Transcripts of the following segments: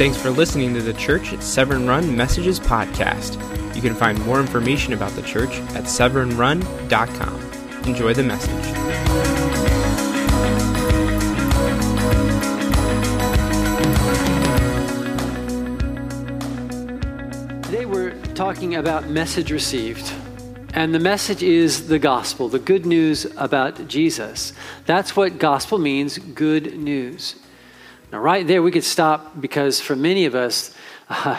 Thanks for listening to the Church at Severn Run Messages podcast. You can find more information about the church at severnrun.com. Enjoy the message. Today we're talking about message received. And the message is the gospel, the good news about Jesus. That's what gospel means, good news. Now, right there, we could stop because for many of us,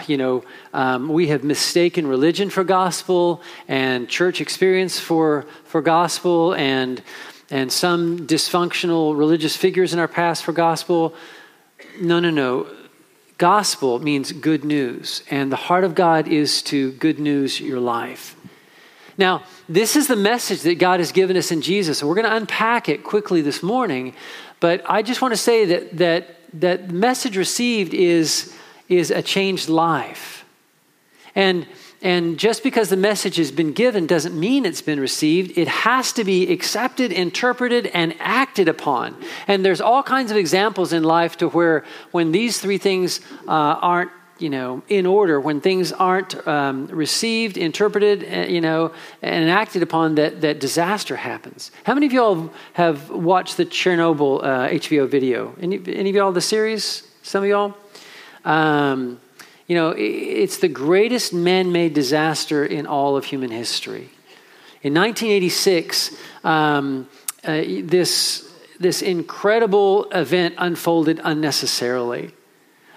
we have mistaken religion for gospel and church experience for gospel and some dysfunctional religious figures in our past for gospel. No. Gospel means good news, and the heart of God is to good news your life. Now, this is the message that God has given us in Jesus, and we're going to unpack it quickly this morning, but I just want to say that message received is a changed life. And just because the message has been given doesn't mean it's been received. It has to be accepted, interpreted, and acted upon. And there's all kinds of examples in life to where when these three things aren't in order, when things aren't received, interpreted, and acted upon, that disaster happens. How many of y'all have watched the Chernobyl HBO video? Any of y'all the series? Some of y'all? It's the greatest man-made disaster in all of human history. In 1986, this incredible event unfolded unnecessarily.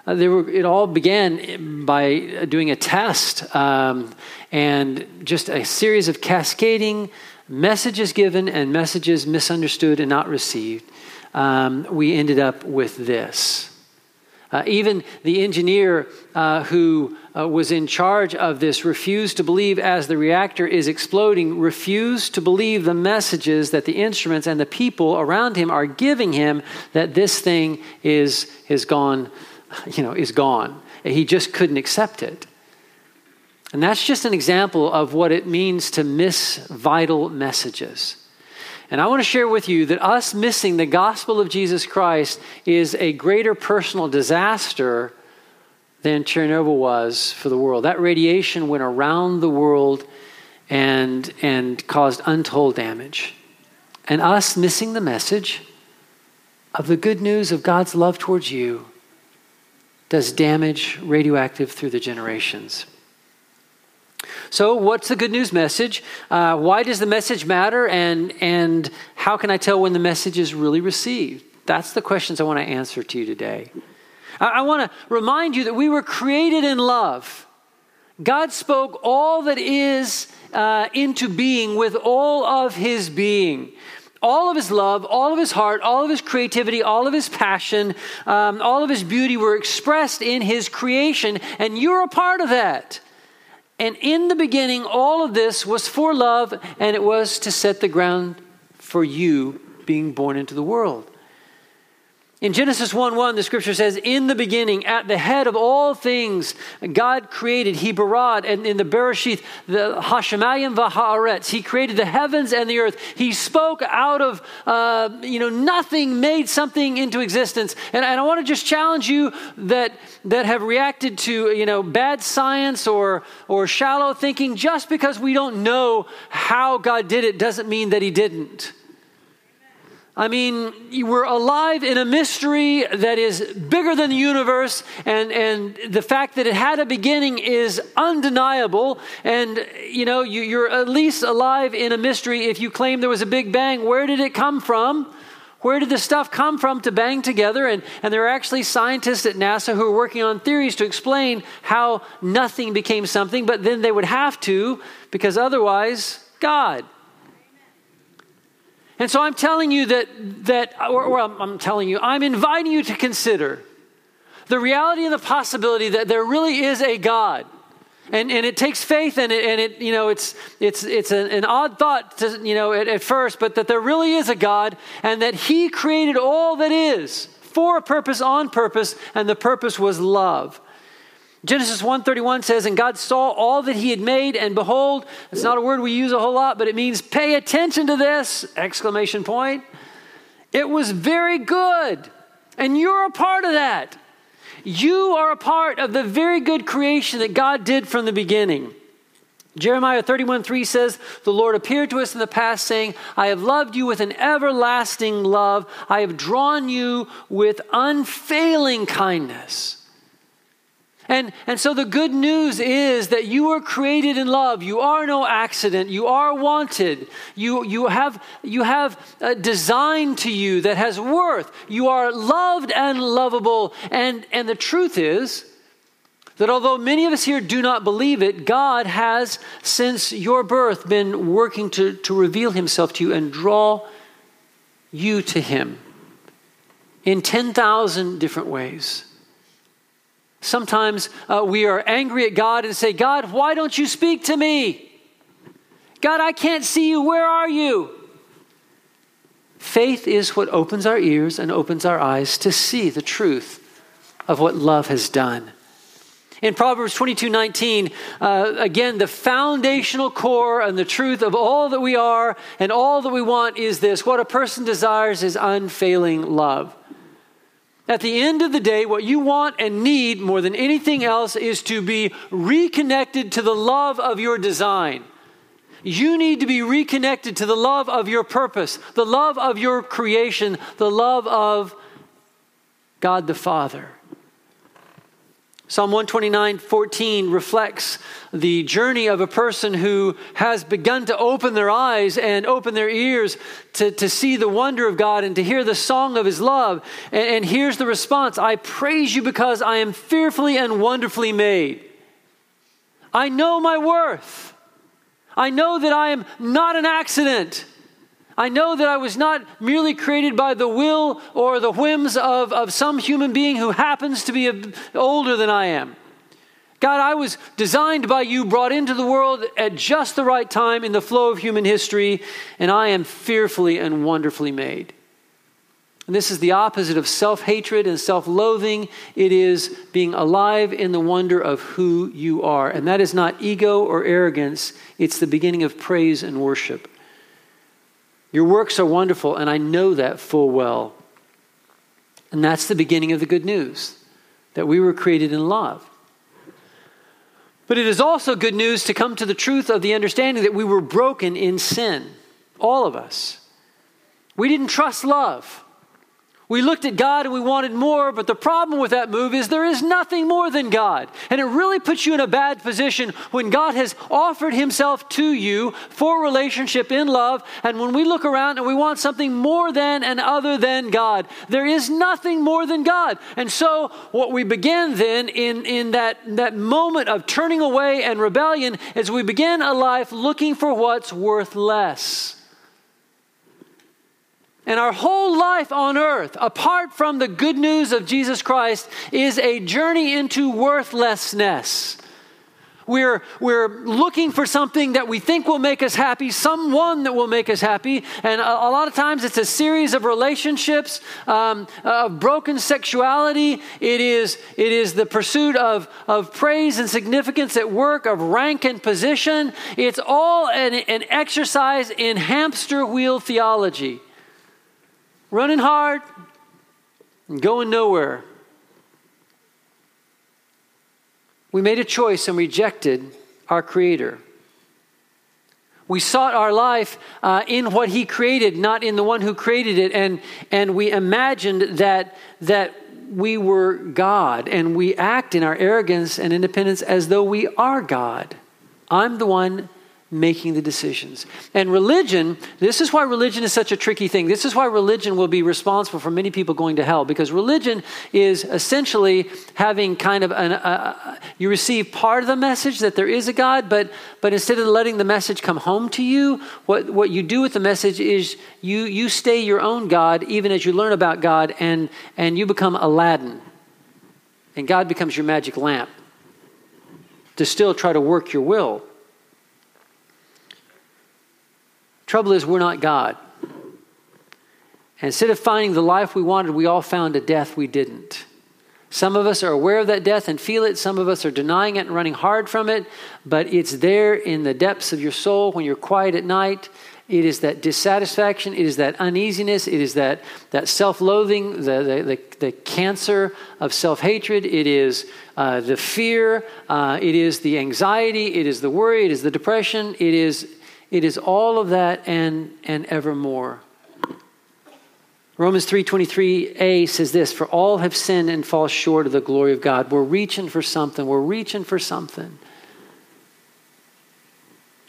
It all began by doing a test and just a series of cascading messages given and messages misunderstood and not received. We ended up with this. Even the engineer who was in charge of this refused to believe as the reactor is exploding, refused to believe the messages that the instruments and the people around him are giving him that this thing is gone. Is gone. He just couldn't accept it. And that's just an example of what it means to miss vital messages. And I want to share with you that us missing the gospel of Jesus Christ is a greater personal disaster than Chernobyl was for the world. That radiation went around the world and caused untold damage. And us missing the message of the good news of God's love towards you does damage radioactive through the generations. So what's the good news message? Why does the message matter? And how can I tell when the message is really received? That's the questions I want to answer to you today. I want to remind you that we were created in love. God spoke all that is into being with all of his being. All of his love, all of his heart, all of his creativity, all of his passion, all of his beauty were expressed in his creation, and you're a part of that. And in the beginning, all of this was for love, and it was to set the ground for you being born into the world. In Genesis 1:1, the scripture says, in the beginning, at the head of all things, God created, he barad, and in the Bereshith, the Hashemayim v'ha'aretz, he created the heavens and the earth. He spoke out of, nothing, made something into existence. And I want to just challenge you that have reacted to, bad science or shallow thinking. Just because we don't know how God did it doesn't mean that he didn't. I mean, we're alive in a mystery that is bigger than the universe, and the fact that it had a beginning is undeniable, and, you're at least alive in a mystery if you claim there was a Big Bang. Where did it come from? Where did the stuff come from to bang together? And there are actually scientists at NASA who are working on theories to explain how nothing became something, but then they would have to, because otherwise, God. And so I'm telling you I'm inviting you to consider the reality and the possibility that there really is a God. And it takes faith, it's an odd thought at first, but that there really is a God, and that he created all that is for a purpose, on purpose, and the purpose was love. Genesis 1:31 says, and God saw all that he had made, and behold, it's not a word we use a whole lot, but it means pay attention to this, ! It was very good, and you're a part of that. You are a part of the very good creation that God did from the beginning. Jeremiah 31:3 says, the Lord appeared to us in the past saying, I have loved you with an everlasting love. I have drawn you with unfailing kindness. And so the good news is that you were created in love. You are no accident. You are wanted. You have a design to you that has worth. You are loved and lovable. And the truth is that although many of us here do not believe it, God has, since your birth, been working to reveal himself to you and draw you to him in 10,000 different ways. Sometimes we are angry at God and say, God, why don't you speak to me? God, I can't see you. Where are you? Faith is what opens our ears and opens our eyes to see the truth of what love has done. In Proverbs 22:19, again, the foundational core and the truth of all that we are and all that we want is this. What a person desires is unfailing love. At the end of the day, what you want and need more than anything else is to be reconnected to the love of your design. You need to be reconnected to the love of your purpose, the love of your creation, the love of God the Father. Psalm 129:14 reflects the journey of a person who has begun to open their eyes and open their ears to see the wonder of God and to hear the song of his love. And here's the response. I praise you because I am fearfully and wonderfully made. I know my worth. I know that I am not an accident. I know that I was not merely created by the will or the whims of some human being who happens to be older than I am. God, I was designed by you, brought into the world at just the right time in the flow of human history, and I am fearfully and wonderfully made. And this is the opposite of self-hatred and self-loathing. It is being alive in the wonder of who you are. And that is not ego or arrogance. It's the beginning of praise and worship. Your works are wonderful, and I know that full well. And that's the beginning of the good news, that we were created in love. But it is also good news to come to the truth of the understanding that we were broken in sin, all of us. We didn't trust love. We looked at God and we wanted more, but the problem with that move is there is nothing more than God. And it really puts you in a bad position when God has offered himself to you for relationship in love. And when we look around and we want something more than and other than God, there is nothing more than God. And so what we begin then in that moment of turning away and rebellion is we begin a life looking for what's worth less. And our whole life on earth, apart from the good news of Jesus Christ, is a journey into worthlessness. We're looking for something that we think will make us happy, someone that will make us happy. And a lot of times it's a series of relationships, of broken sexuality. It is the pursuit of praise and significance at work, of rank and position. It's all an exercise in hamster wheel theology. Running hard and going nowhere. We made a choice and rejected our Creator. We sought our life in what He created, not in the one who created it. And we imagined that we were God. And we act in our arrogance and independence as though we are God. I'm the one making the decisions. And religion, this is why religion is such a tricky thing. This is why religion will be responsible for many people going to hell, because religion is essentially having kind of you receive part of the message that there is a God, but instead of letting the message come home to you, what you do with the message is you stay your own God, even as you learn about God, and you become Aladdin. And God becomes your magic lamp to still try to work your will. Trouble is, we're not God. And instead of finding the life we wanted, we all found a death we didn't. Some of us are aware of that death and feel it. Some of us are denying it and running hard from it. But it's there in the depths of your soul when you're quiet at night It is that dissatisfaction. It is that uneasiness. It is that self-loathing, the cancer of self-hatred. It is the fear. It is the anxiety. It is the worry. It is the depression. It is all of that and evermore. Romans 3:23a says this, for all have sinned and fall short of the glory of God. We're reaching for something. We're reaching for something.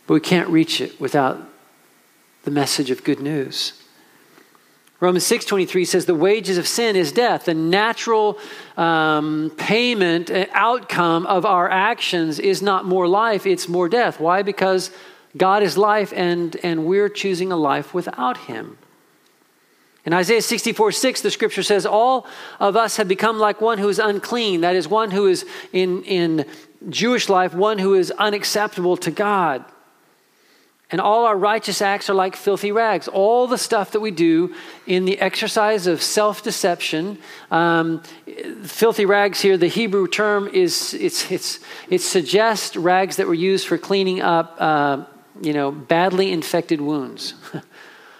But we can't reach it without the message of good news. Romans 6:23 says the wages of sin is death. The natural payment outcome of our actions is not more life, it's more death. Why? Because God is life and we're choosing a life without him. In Isaiah 64:6, the scripture says, all of us have become like one who is unclean. That is one who is in Jewish life, one who is unacceptable to God. And all our righteous acts are like filthy rags. All the stuff that we do in the exercise of self-deception, filthy rags here, the Hebrew term is, it suggests rags that were used for cleaning up, badly infected wounds.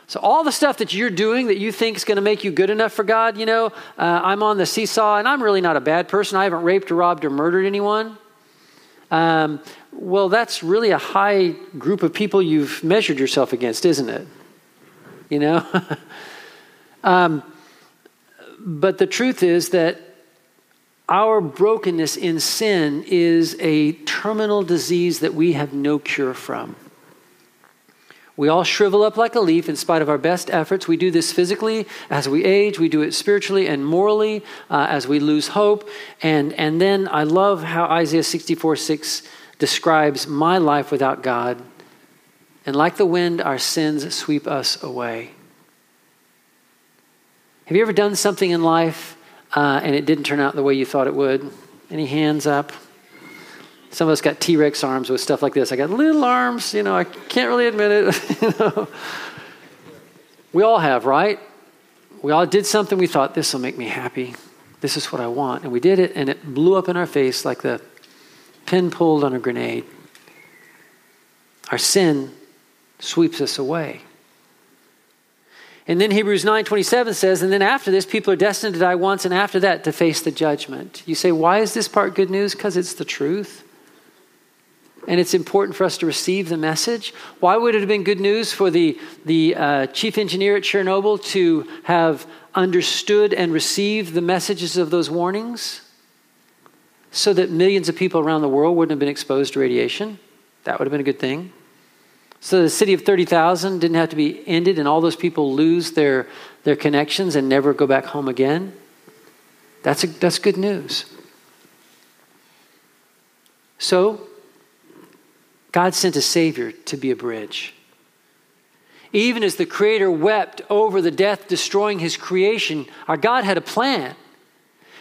So all the stuff that you're doing that you think is going to make you good enough for God, I'm on the seesaw and I'm really not a bad person. I haven't raped or robbed or murdered anyone. Well, that's really a high group of people you've measured yourself against, isn't it? But the truth is that our brokenness in sin is a terminal disease that we have no cure from. We all shrivel up like a leaf in spite of our best efforts. We do this physically as we age. We do it spiritually and morally as we lose hope. And then I love how Isaiah 64:6 describes my life without God. And like the wind, our sins sweep us away. Have you ever done something in life and it didn't turn out the way you thought it would? Any hands up? Some of us got T-Rex arms with stuff like this. I got little arms, I can't really admit it. We all have, right? We all did something we thought, this will make me happy. This is what I want. And we did it, and it blew up in our face like the pin pulled on a grenade. Our sin sweeps us away. And then Hebrews 9:27 says, and then after this, people are destined to die once, and after that, to face the judgment. You say, why is this part good news? Because it's the truth. And it's important for us to receive the message. Why would it have been good news for the chief engineer at Chernobyl to have understood and received the messages of those warnings? So that millions of people around the world wouldn't have been exposed to radiation. That would have been a good thing. So the city of 30,000 didn't have to be ended and all those people lose their connections and never go back home again. That's good news. So God sent a Savior to be a bridge. Even as the Creator wept over the death destroying His creation, our God had a plan.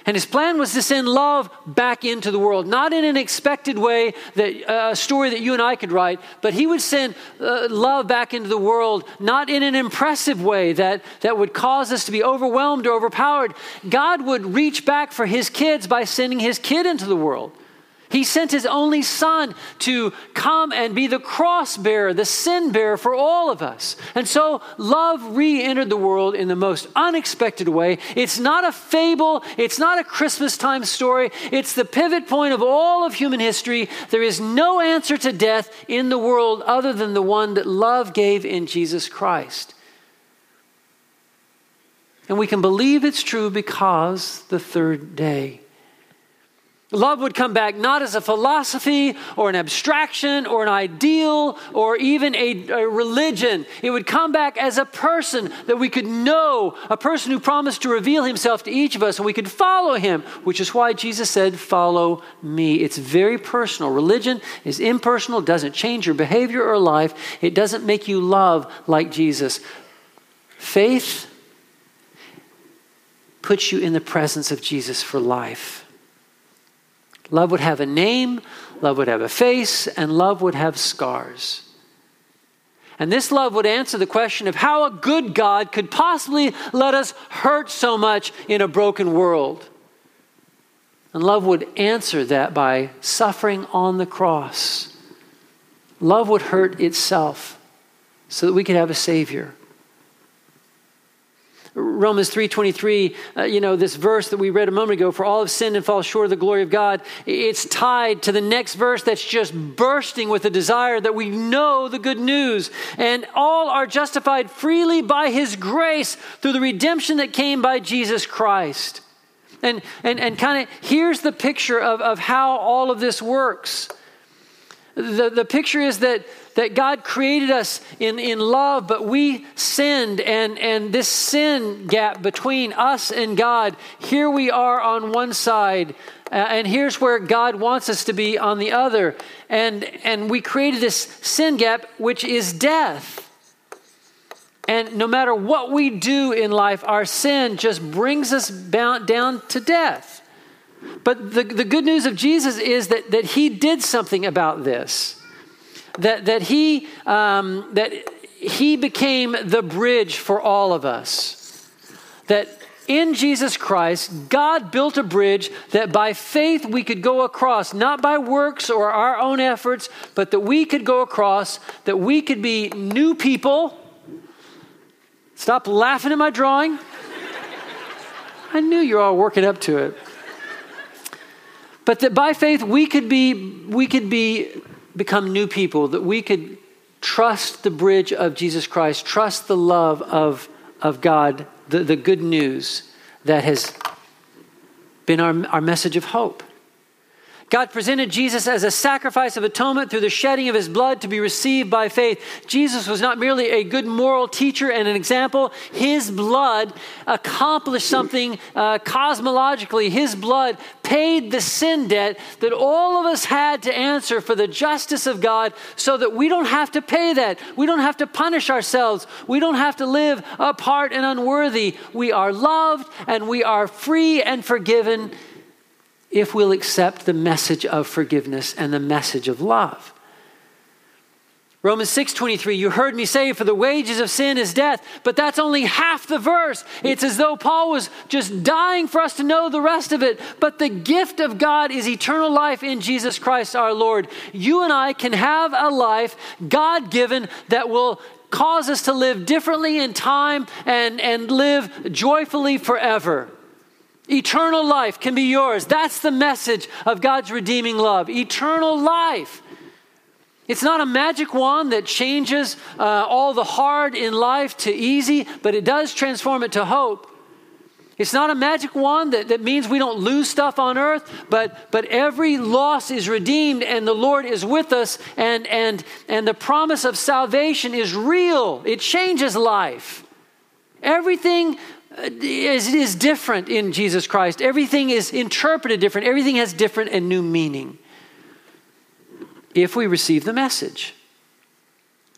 And His plan was to send love back into the world. Not in an expected way, a story that you and I could write, but He would send love back into the world, not in an impressive way that would cause us to be overwhelmed or overpowered. God would reach back for His kids by sending His kid into the world. He sent His only Son to come and be the cross bearer, the sin bearer for all of us. And so love re-entered the world in the most unexpected way. It's not a fable. It's not a Christmas time story. It's the pivot point of all of human history. There is no answer to death in the world other than the one that love gave in Jesus Christ. And we can believe it's true because the third day, love would come back not as a philosophy or an abstraction or an ideal or even a religion. It would come back as a person that we could know, a person who promised to reveal himself to each of us and we could follow him, which is why Jesus said, follow me. It's very personal. Religion is impersonal, doesn't change your behavior or life. It doesn't make you love like Jesus. Faith puts you in the presence of Jesus for life. Love would have a name, love would have a face, and love would have scars. And this love would answer the question of how a good God could possibly let us hurt so much in a broken world. And love would answer that by suffering on the cross. Love would hurt itself so that we could have a Savior. Romans 3:23, this verse that we read a moment ago, for all have sinned and fall short of the glory of God, it's tied to the next verse that's just bursting with a desire that we know the good news. And all are justified freely by His grace through the redemption that came by Jesus Christ. And kind of here's the picture of how all of this works. The picture is that God created us in love, but we sinned, and this sin gap between us and God, here we are on one side, and here's where God wants us to be on the other. And we created this sin gap, which is death. And no matter what we do in life, our sin just brings us down to death. But the good news of Jesus is that He did something about this. That he became the bridge for all of us. That in Jesus Christ, God built a bridge that by faith we could go across, not by works or our own efforts, but that we could go across, that we could be new people. Stop laughing at my drawing. I knew you were all working up to it. But that by faith we could become new people, that we could trust the bridge of Jesus Christ, trust the love of God, the good news that has been our message of hope. God presented Jesus as a sacrifice of atonement through the shedding of His blood to be received by faith. Jesus was not merely a good moral teacher and an example. His blood accomplished something cosmologically. His blood paid the sin debt that all of us had to answer for the justice of God, so that we don't have to pay that. We don't have to punish ourselves. We don't have to live apart and unworthy. We are loved and we are free and forgiven if we'll accept the message of forgiveness and the message of love. Romans 6:23, you heard me say, for the wages of sin is death, but that's only half the verse. It's as though Paul was just dying for us to know the rest of it. But the gift of God is eternal life in Jesus Christ our Lord. You and I can have a life, God-given, that will cause us to live differently in time and live joyfully forever. Eternal life can be yours. That's the message of God's redeeming love. Eternal life. It's not a magic wand that changes all the hard in life to easy, but it does transform it to hope. It's not a magic wand that means we don't lose stuff on earth, but every loss is redeemed and the Lord is with us, and the promise of salvation is real. It changes life. Everything is different in Jesus Christ. Everything is interpreted different. Everything has different and new meaning if we receive the message.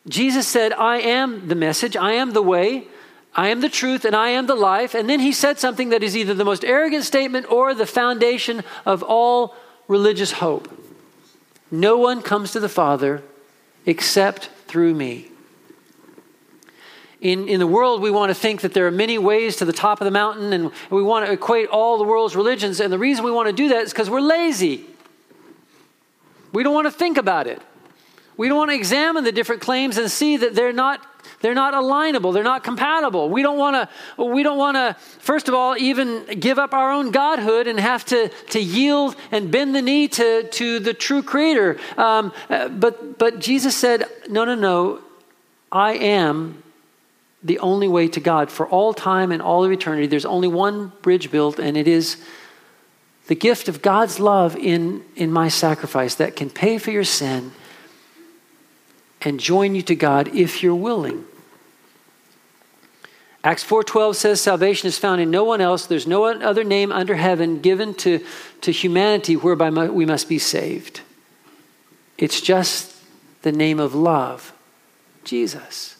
Jesus said, I am the message, I am the way, I am the truth, and I am the life. And then He said something that is either the most arrogant statement or the foundation of all religious hope. No one comes to the Father except through me. In the world, we want to think that there are many ways to the top of the mountain, and we want to equate all the world's religions. And the reason we want to do that is because we're lazy. We don't want to think about it. We don't want to examine the different claims and see that they're not alignable. They're not compatible. We don't want to, first of all, even give up our own godhood and have to yield and bend the knee to the true Creator. But Jesus said, no, I am the only way to God for all time and all of eternity. There's only one bridge built, and it is the gift of God's love in my sacrifice that can pay for your sin and join you to God if you're willing. Acts 4:12 says, salvation is found in no one else. There's no other name under heaven given to humanity whereby we must be saved. It's just the name of love, Jesus.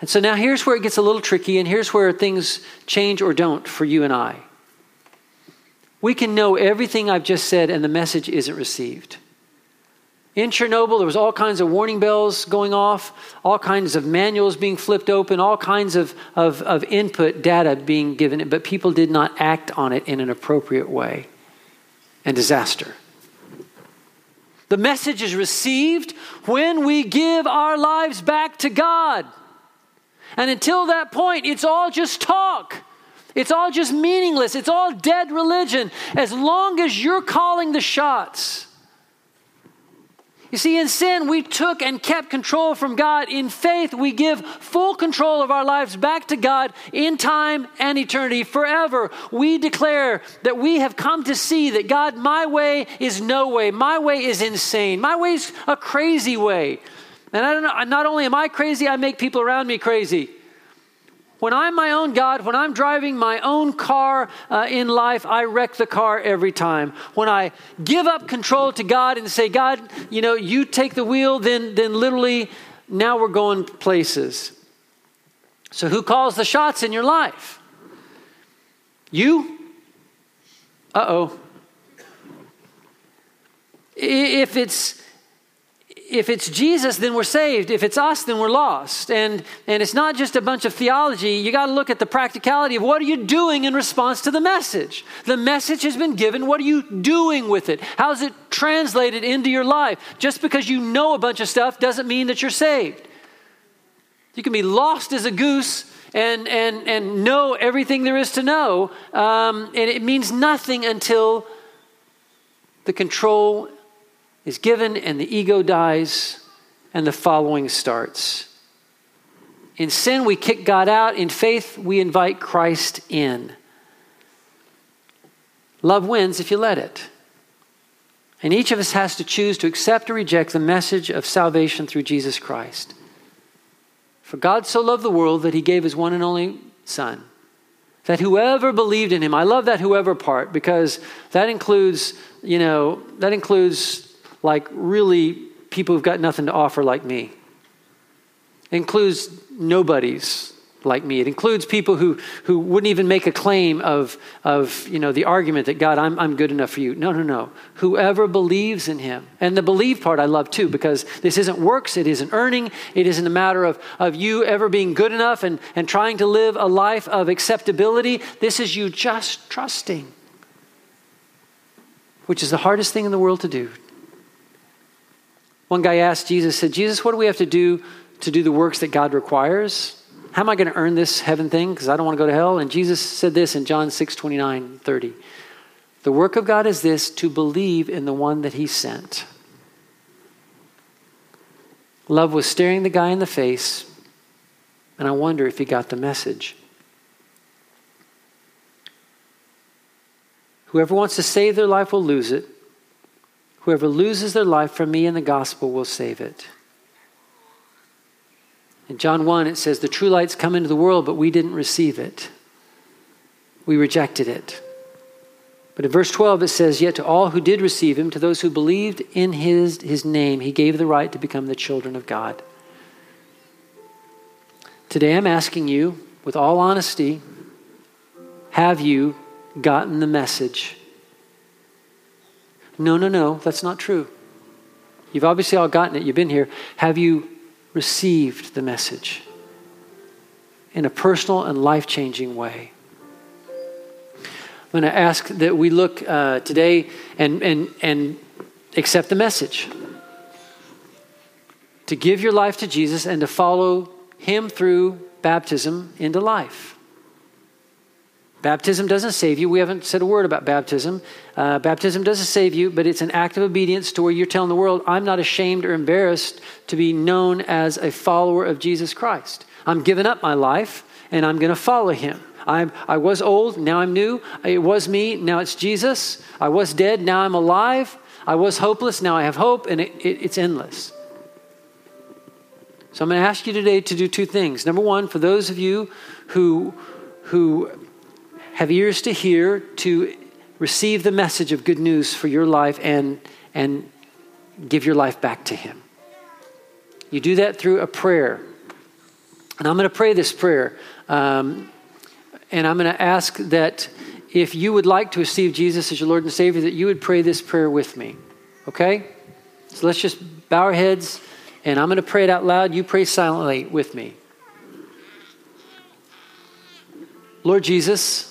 And so now here's where it gets a little tricky, and here's where things change or don't for you and I. We can know everything I've just said and the message isn't received. In Chernobyl, there was all kinds of warning bells going off, all kinds of manuals being flipped open, all kinds of input data being given, but people did not act on it in an appropriate way. And disaster. The message is received when we give our lives back to God. And until that point, it's all just talk. It's all just meaningless. It's all dead religion as long as you're calling the shots. You see, in sin, we took and kept control from God. In faith, we give full control of our lives back to God in time and eternity forever. We declare that we have come to see that, God, my way is no way. My way is insane. My way is a crazy way. And I don't know, not only am I crazy, I make people around me crazy. When I'm my own God, when I'm driving my own car in life, I wreck the car every time. When I give up control to God and say, God, you know, you take the wheel, then literally now we're going places. So who calls the shots in your life? You? Uh-oh. If it's Jesus, then we're saved. If it's us, then we're lost. And it's not just a bunch of theology. You got to look at the practicality of what are you doing in response to the message? The message has been given. What are you doing with it? How's it translated into your life? Just because you know a bunch of stuff doesn't mean that you're saved. You can be lost as a goose and know everything there is to know. And it means nothing until the control is given and the ego dies and the following starts. In sin, we kick God out. In faith, we invite Christ in. Love wins if you let it. And each of us has to choose to accept or reject the message of salvation through Jesus Christ. For God so loved the world that he gave his one and only Son, that whoever believed in him. I love that whoever part, because that includes like really people who've got nothing to offer like me. It includes nobodies like me. It includes people who wouldn't even make a claim of the argument that, God, I'm good enough for you. No. Whoever believes in him. And the believe part I love too, because this isn't works, it isn't earning, it isn't a matter of you ever being good enough and trying to live a life of acceptability. This is you just trusting, which is the hardest thing in the world to do. One guy asked Jesus, said, Jesus, what do we have to do the works that God requires? How am I going to earn this heaven thing? Because I don't want to go to hell. And Jesus said this in John 6:29-30. The work of God is this, to believe in the one that he sent. Love was staring the guy in the face, and I wonder if he got the message. Whoever wants to save their life will lose it. Whoever loses their life for me and the gospel will save it. In John 1, it says, the true light's come into the world, but we didn't receive it. We rejected it. But in verse 12, it says, yet to all who did receive him, to those who believed in his name, he gave the right to become the children of God. Today, I'm asking you, with all honesty, have you gotten the message? No, that's not true. You've obviously all gotten it. You've been here. Have you received the message in a personal and life-changing way? I'm going to ask that we look today and accept the message. To give your life to Jesus and to follow him through baptism into life. Baptism doesn't save you. We haven't said a word about baptism. Baptism doesn't save you, but it's an act of obedience to where you're telling the world, I'm not ashamed or embarrassed to be known as a follower of Jesus Christ. I'm giving up my life, and I'm going to follow him. I was old, now I'm new. It was me, now it's Jesus. I was dead, now I'm alive. I was hopeless, now I have hope, and it's endless. So I'm going to ask you today to do two things. Number one, for those of you who have ears to hear, to receive the message of good news for your life and give your life back to him. You do that through a prayer. And I'm going to pray this prayer. And I'm going to ask that if you would like to receive Jesus as your Lord and Savior, that you would pray this prayer with me. Okay? So let's just bow our heads, and I'm going to pray it out loud. You pray silently with me. Lord Jesus,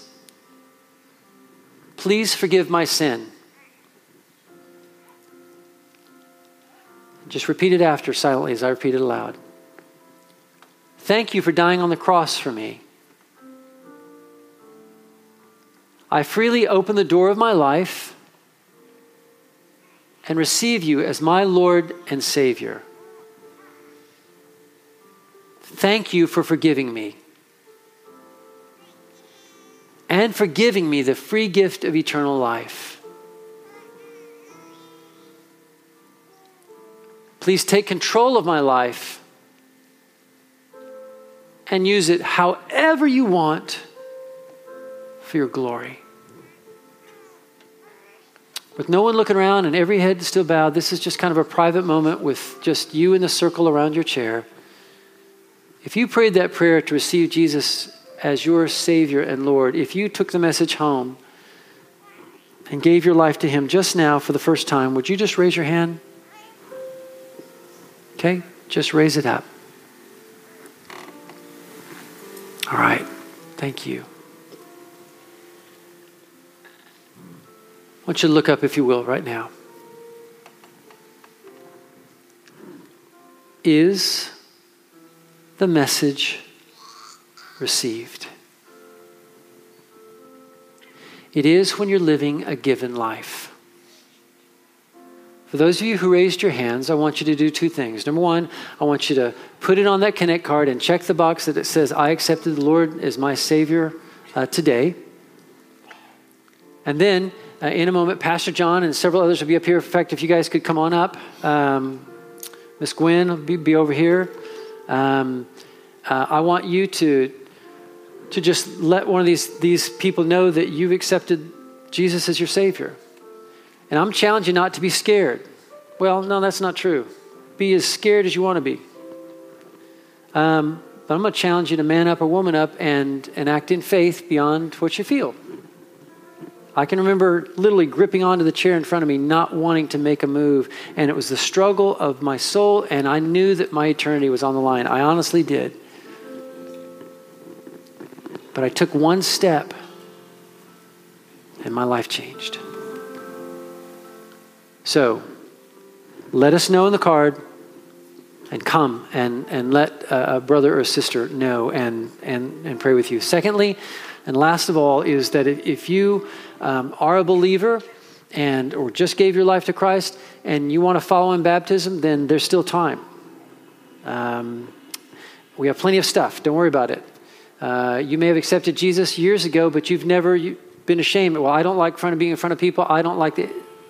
please forgive my sin. Just repeat it after silently as I repeat it aloud. Thank you for dying on the cross for me. I freely open the door of my life and receive you as my Lord and Savior. Thank you for forgiving me and for giving me the free gift of eternal life. Please take control of my life and use it however you want for your glory. With no one looking around and every head still bowed, this is just kind of a private moment with just you in the circle around your chair. If you prayed that prayer to receive Jesus as your Savior and Lord, if you took the message home and gave your life to Him just now for the first time, would you just raise your hand? Okay, just raise it up. All right, thank you. I want you to look up, if you will, right now. Is the message received? It is when you're living a given life. For those of you who raised your hands, I want you to do two things. Number one, I want you to put it on that Connect card and check the box that it says, I accepted the Lord as my Savior today. And then, in a moment, Pastor John and several others will be up here. In fact, if you guys could come on up. Miss Gwen will be over here. I want you to just let one of these people know that you've accepted Jesus as your Savior. And I'm challenging you not to be scared. Well, no, that's not true. Be as scared as you want to be. But I'm going to challenge you to man up or woman up and act in faith beyond what you feel. I can remember literally gripping onto the chair in front of me, not wanting to make a move. And it was the struggle of my soul, and I knew that my eternity was on the line. I honestly did. But I took one step, and my life changed. So, let us know in the card, and come and let a brother or a sister know and pray with you. Secondly, and last of all, is that if you are a believer or just gave your life to Christ and you want to follow in baptism, then there's still time. We have plenty of stuff. Don't worry about it. You may have accepted Jesus years ago, but you've never been ashamed. Well, I don't like being in front of people. I don't like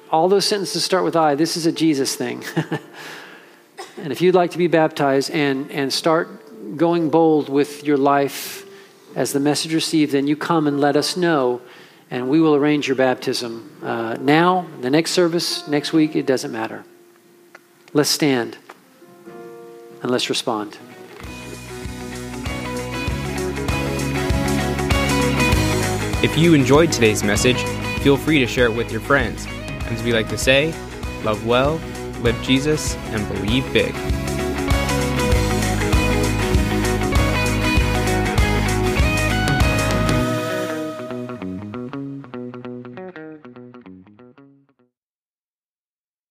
all those sentences start with I. This is a Jesus thing. And if you'd like to be baptized and start going bold with your life as the message received, then you come and let us know, and we will arrange your baptism now, the next service, next week, it doesn't matter. Let's stand and let's respond. If you enjoyed today's message, feel free to share it with your friends. As we like to say, love well, live Jesus, and believe big.